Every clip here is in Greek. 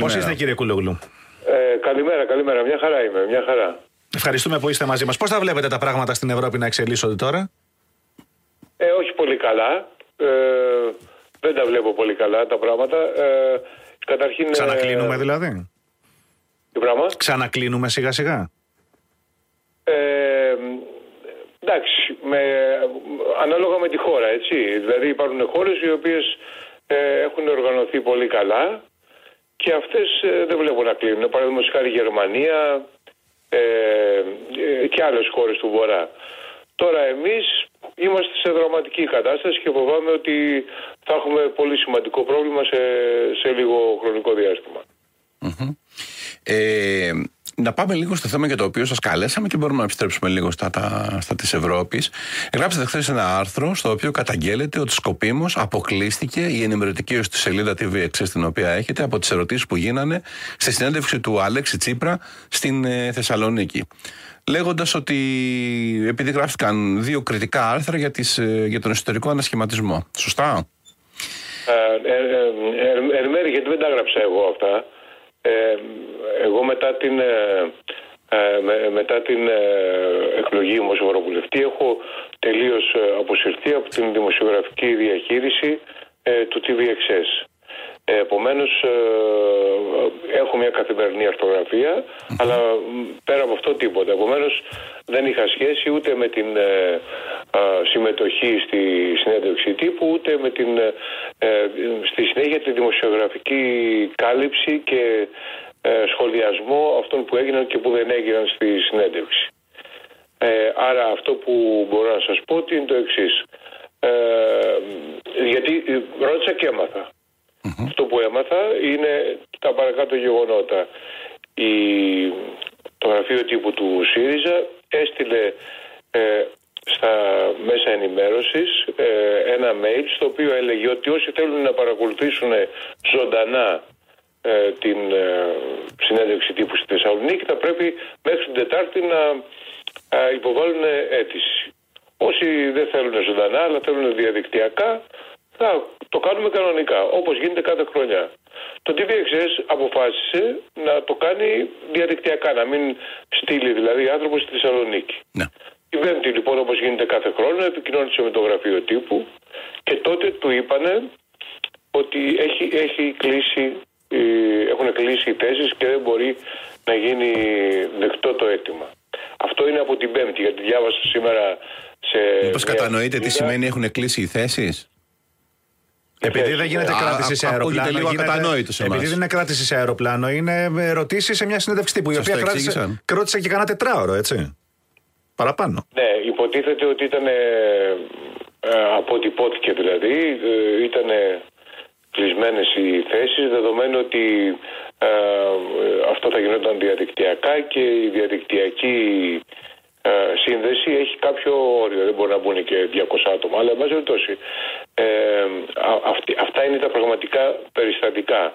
Πώς είστε, κύριε Κούλογλου? Καλημέρα. Μια χαρά είμαι. Ευχαριστούμε που είστε μαζί μας. Πώς θα βλέπετε τα πράγματα στην Ευρώπη να εξελίσσονται τώρα? Όχι πολύ καλά. Δεν τα βλέπω πολύ καλά τα πράγματα. Καταρχήν, ξανακλίνουμε δηλαδή? Τι πράγμα? Ξανακλίνουμε σιγά σιγά? Εντάξει, ανάλογα με τη χώρα, έτσι. Δηλαδή υπάρχουν χώρες οι οποίες έχουν οργανωθεί πολύ καλά και αυτές δεν βλέπω να κλείνουν. Παραδείγματος χάρη Γερμανία και άλλες χώρες του Βορρά. Τώρα εμείς είμαστε σε δραματική κατάσταση και φοβάμαι ότι θα έχουμε πολύ σημαντικό πρόβλημα σε λίγο χρονικό διάστημα. Να πάμε λίγο στο θέμα για το οποίο σας καλέσαμε και μπορούμε να επιστρέψουμε λίγο στα της Ευρώπης. Γράψατε χθες ένα άρθρο στο οποίο καταγγέλλεται ότι σκοπίμως αποκλείστηκε η ενημερωτική ως τη σελίδα TVXS, την οποία έχετε, από τις ερωτήσεις που γίνανε στη συνέντευξη του Αλέξη Τσίπρα στην Θεσσαλονίκη. Λέγοντας ότι επειδή γράφτηκαν δύο κριτικά άρθρα για τον εσωτερικό ανασχηματισμό. Σωστά? Εν μέρει, γιατί δεν τα έγραψα εγώ αυτά. Εγώ μετά την εκλογή μου ως ευρωβουλευτή έχω τελείως αποσυρθεί από την δημοσιογραφική διαχείριση του TVXS. Επομένως έχω μια καθημερινή αρθρογραφία, αλλά πέρα από αυτό τίποτα. Επομένως δεν είχα σχέση ούτε με την συμμετοχή στη συνέντευξη τύπου, ούτε με την στη συνέχεια τη δημοσιογραφική κάλυψη και σχολιασμό αυτών που έγιναν και που δεν έγιναν στη συνέντευξη. Άρα αυτό που μπορώ να σας πω είναι το εξής. Γιατί ρώτησα και έμαθα. Αυτό που έμαθα είναι τα παρακάτω γεγονότα. Το γραφείο τύπου του ΣΥΡΙΖΑ έστειλε στα μέσα ενημέρωσης ένα mail στο οποίο έλεγε ότι όσοι θέλουν να παρακολουθήσουν ζωντανά την συνέντευξη τύπου στη Θεσσαλονίκη θα πρέπει μέχρι την Τετάρτη να υποβάλουν αίτηση. Όσοι δεν θέλουν ζωντανά αλλά θέλουν διαδικτυακά, θα το κάνουμε κανονικά, όπως γίνεται κάθε χρονιά. Το TVXS αποφάσισε να το κάνει διαδικτυακά, να μην στείλει δηλαδή άνθρωπος στη Θεσσαλονίκη. Ναι. Η Πέμπτη λοιπόν, όπως γίνεται κάθε χρόνο, επικοινώνησε με το γραφείο τύπου και τότε του είπανε ότι έχουν κλείσει οι θέσεις και δεν μπορεί να γίνει δεκτό το αίτημα. Αυτό είναι από την Πέμπτη, γιατί διάβασα σήμερα σε... Μήπως κατανοείτε τι σημαίνει έχουν κλείσει οι θέσεις? Επειδή δεν γίνεται κράτηση σε αεροπλάνο, επειδή δεν είναι κράτηση σε αεροπλάνο, είναι ερωτήσει σε μια συνέντευξη τύπου, η οποία κράτησε και κανένα τετράωρο, έτσι. Παραπάνω. Ναι, υποτίθεται ότι ήταν, από ό,τι υπόθηκε δηλαδή, ήταν κλεισμένες οι θέσεις, δεδομένου ότι αυτό θα γινόταν διαδικτυακά και η διαδικτυακή σύνδεση έχει κάποιο όριο, δεν μπορεί να μπουν και 200 άτομα, αλλά εν πάση περιπτώσει αυτά είναι τα πραγματικά περιστατικά.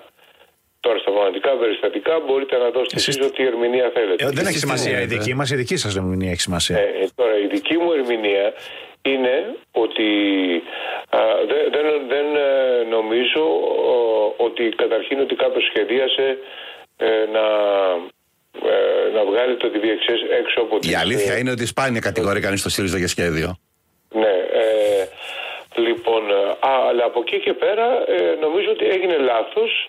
Τώρα στα πραγματικά περιστατικά μπορείτε να δώσετε εσείς ό,τι ερμηνεία θέλετε. Δεν έχει σημασία η δική μας, η δική σας ερμηνεία έχει σημασία. Τώρα η δική μου ερμηνεία είναι ότι δεν νομίζω ότι καταρχήν ότι κάποιος σχεδίασε να βγάλει το TVXS έξω από την... Η αλήθεια είναι ότι σπάνια κατηγορεί κανείς το ΣΥΡΙΖΑ για σχέδιο. Ναι, λοιπόν, αλλά από εκεί και πέρα νομίζω ότι έγινε λάθος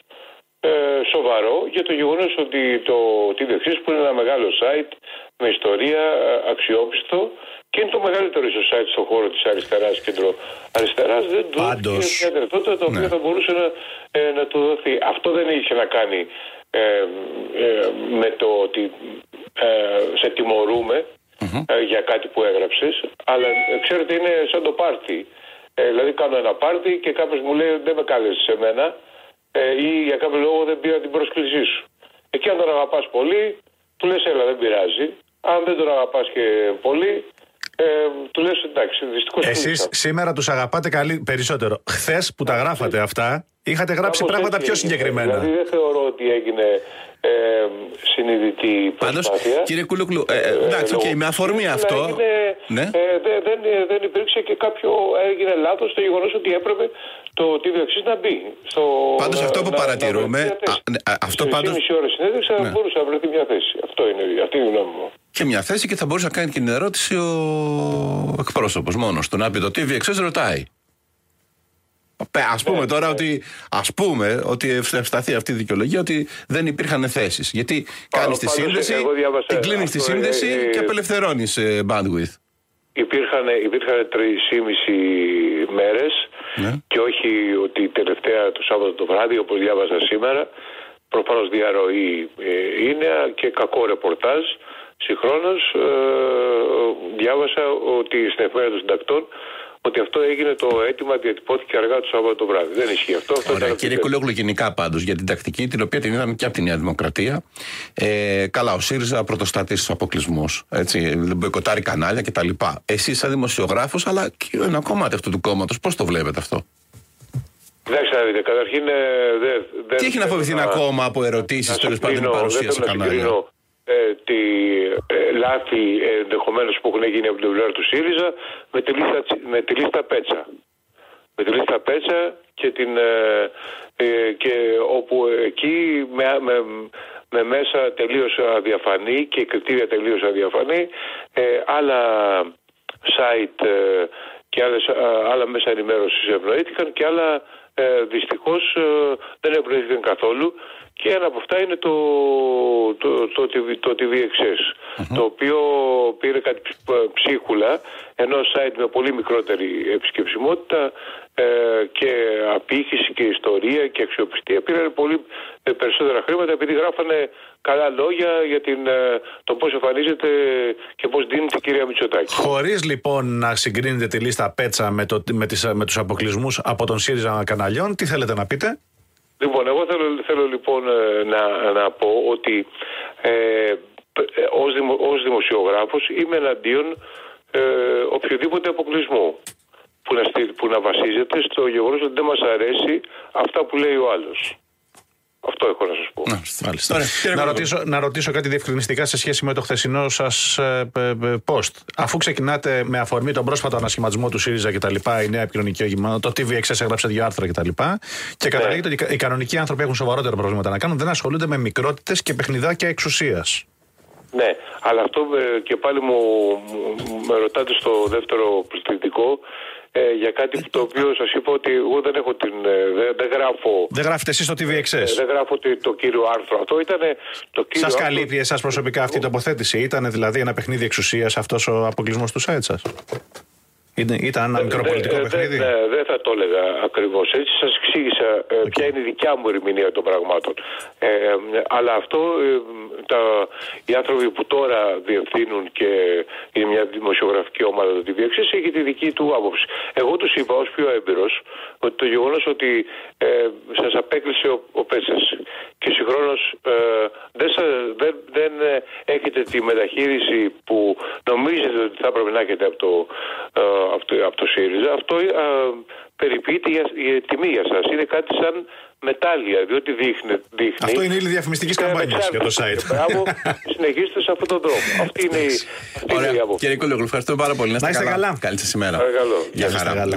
σοβαρό για το γεγονός ότι το TVXS, που είναι ένα μεγάλο site με ιστορία, αξιόπιστο, και είναι το μεγαλύτερο ίσως site στον χώρο της αριστεράς, κεντροαριστεράς, δεν του δόθηκε μια δυνατότητα το οποίο θα μπορούσε να του δοθεί. Αυτό δεν είχε να κάνει με το ότι σε τιμωρούμε για κάτι που έγραψες, αλλά ξέρετε είναι σαν το πάρτι. Δηλαδή κάνω ένα πάρτι και κάποιος μου λέει δεν με κάλεσες σε μένα ή για κάποιο λόγο δεν πήρα την πρόσκλησή σου. Εκεί αν τον αγαπάς πολύ, του λες έλα δεν πειράζει. Αν δεν τον αγαπάς και πολύ, Του λέω εντάξει, δυστυχώς. Εσείς σήμερα τους αγαπάτε περισσότερο. Χθες που τα γράφατε αυτά, είχατε γράψει πράγματα πιο συγκεκριμένα. Δηλαδή δεν θεωρώ ότι έγινε συνειδητή προσπάθεια. Πάντως, κύριε Κούλογλου, εντάξει, με αφορμή αυτό. Δεν υπήρξε και έγινε λάθος στο γεγονός ότι έπρεπε το TVXS να μπει. Πάντως αυτό που παρατηρούμε. Σε 2,5 ώρες συνέντευξη θα μπορούσε να βρεθεί μια θέση. Αυτή είναι η γνώμη μου. Και μια θέση και θα μπορούσε να κάνει και την ερώτηση ο εκπρόσωπος μόνος του. Να πει το TVXS ρωτάει. Ας πούμε τώρα ότι, ευσταθεί αυτή η δικαιολογία ότι δεν υπήρχαν θέσεις. Γιατί κάνεις τη σύνδεση, την κλείνεις τη σύνδεση και απελευθερώνεις bandwidth. Υπήρχαν 3,5 μέρες και όχι ότι τελευταία το Σάββατο το βράδυ, όπως διάβασα σήμερα. Προφανώς διαρροή είναι και κακό ρεπορτάζ. Συγχρόνως διάβασα ότι στην εφημερίδα των συντακτών ότι αυτό έγινε, το αίτημα διατυπώθηκε αργά το Σάββατο το βράδυ. Δεν ισχύει αυτό. Ωραία, κύριε Κούλογλου, γενικά πάντως για την τακτική, την οποία την είδαμε και από τη Νέα Δημοκρατία. Καλά, ο ΣΥΡΙΖΑ πρωτοστάτησε στους αποκλεισμούς. Μποϊκοτάρει κανάλια κτλ. Εσείς, σαν δημοσιογράφος, αλλά και ένα κομμάτι αυτού του κόμματος, πώς το βλέπετε αυτό? Κοιτάξτε να δείτε, καταρχήν. Τι έχει να φοβηθεί ένα κόμμα από ερωτήσεις, τέλος πάντων, παρουσία σε κανάλια? Τη λάθη ενδεχομένως που έχουν γίνει από την πλευρά του ΣΥΡΙΖΑ με τη λίστα Πέτσα και και όπου εκεί με μέσα τελείως αδιαφανή και κριτήρια τελείως αδιαφανή, άλλα site και άλλα μέσα ενημέρωσης ευνοήθηκαν και άλλα δυστυχώς δεν ευνοήθηκαν καθόλου. Και ένα από αυτά είναι το TVXS, το οποίο πήρε κάτι ψίχουλα ενός site με πολύ μικρότερη επισκεψιμότητα και απήχηση και ιστορία και αξιοπιστία. Πήραν πολύ περισσότερα χρήματα επειδή γράφανε καλά λόγια για το πώς εμφανίζεται και πώς δίνεται η κυρία Μητσοτάκη. Χωρίς λοιπόν να συγκρίνετε τη λίστα Πέτσα με τους αποκλεισμούς από τον ΣΥΡΙΖΑ καναλιών, τι θέλετε να πείτε? Λοιπόν, εγώ θέλω λοιπόν να πω ότι ως δημοσιογράφος είμαι εναντίον οποιοδήποτε αποκλεισμού που να βασίζεται στο γεγονός ότι δεν μας αρέσει αυτά που λέει ο άλλος. Αυτό έχω να σας πω. Να ρωτήσω κάτι διευκρινιστικά σε σχέση με το χθεσινό σας post. Αφού ξεκινάτε με αφορμή τον πρόσφατο ανασχηματισμό του ΣΥΡΙΖΑ κτλ., η νέα επικοινωνική ογήμα, το TVXS έγραψε 2 άρθρα κτλ. Και καταλήγετε ότι οι κανονικοί άνθρωποι έχουν σοβαρότερα προβλήματα να κάνουν, δεν ασχολούνται με μικρότητες και παιχνιδάκια εξουσίας. Ναι, αλλά αυτό και πάλι με ρωτάτε στο δεύτερο πληθυντικό. Για κάτι το οποίο σας είπα ότι εγώ δεν έχω δεν γράφω. Δεν γράφετε εσείς το TVXS. Δεν γράφω το κύριο άρθρο. Αυτό ήταν το κύριο. Σας καλύπτει εσάς προσωπικά αυτή η τοποθέτηση? Ήταν δηλαδή ένα παιχνίδι εξουσίας αυτός ο αποκλεισμός του site σας? Ήταν ένα μικροπολιτικό παιχνίδι. Δεν θα το έλεγα ακριβώς έτσι. Σας εξήγησα ποια είναι η δικιά μου ερμηνεία των πραγμάτων. Αλλά αυτό οι άνθρωποι που τώρα διευθύνουν και είναι μια δημοσιογραφική ομάδα του TVXS έχει τη δική του άποψη. Εγώ τους είπα ως πιο έμπειρος ότι το γεγονός ότι σας απέκλεισε ο Πέτσας και συγχρόνως δεν έχετε τη μεταχείριση που νομίζετε ότι θα πρέπει να έχετε από το ΣΥΡΙΖΑ, αυτό περιποιείται η τιμή για σας. Είναι κάτι σαν μετάλλια, διότι δείχνει. Αυτό είναι η διαφημιστική καμπάνια για το site. Μπράβο, συνεχίστε σε αυτόν τον τρόπο. Αυτή είναι η άποψη. Κύριε Κούλογλου, ευχαριστώ πάρα πολύ. Να είστε καλά. Καλή σας ημέρα. Γεια σας.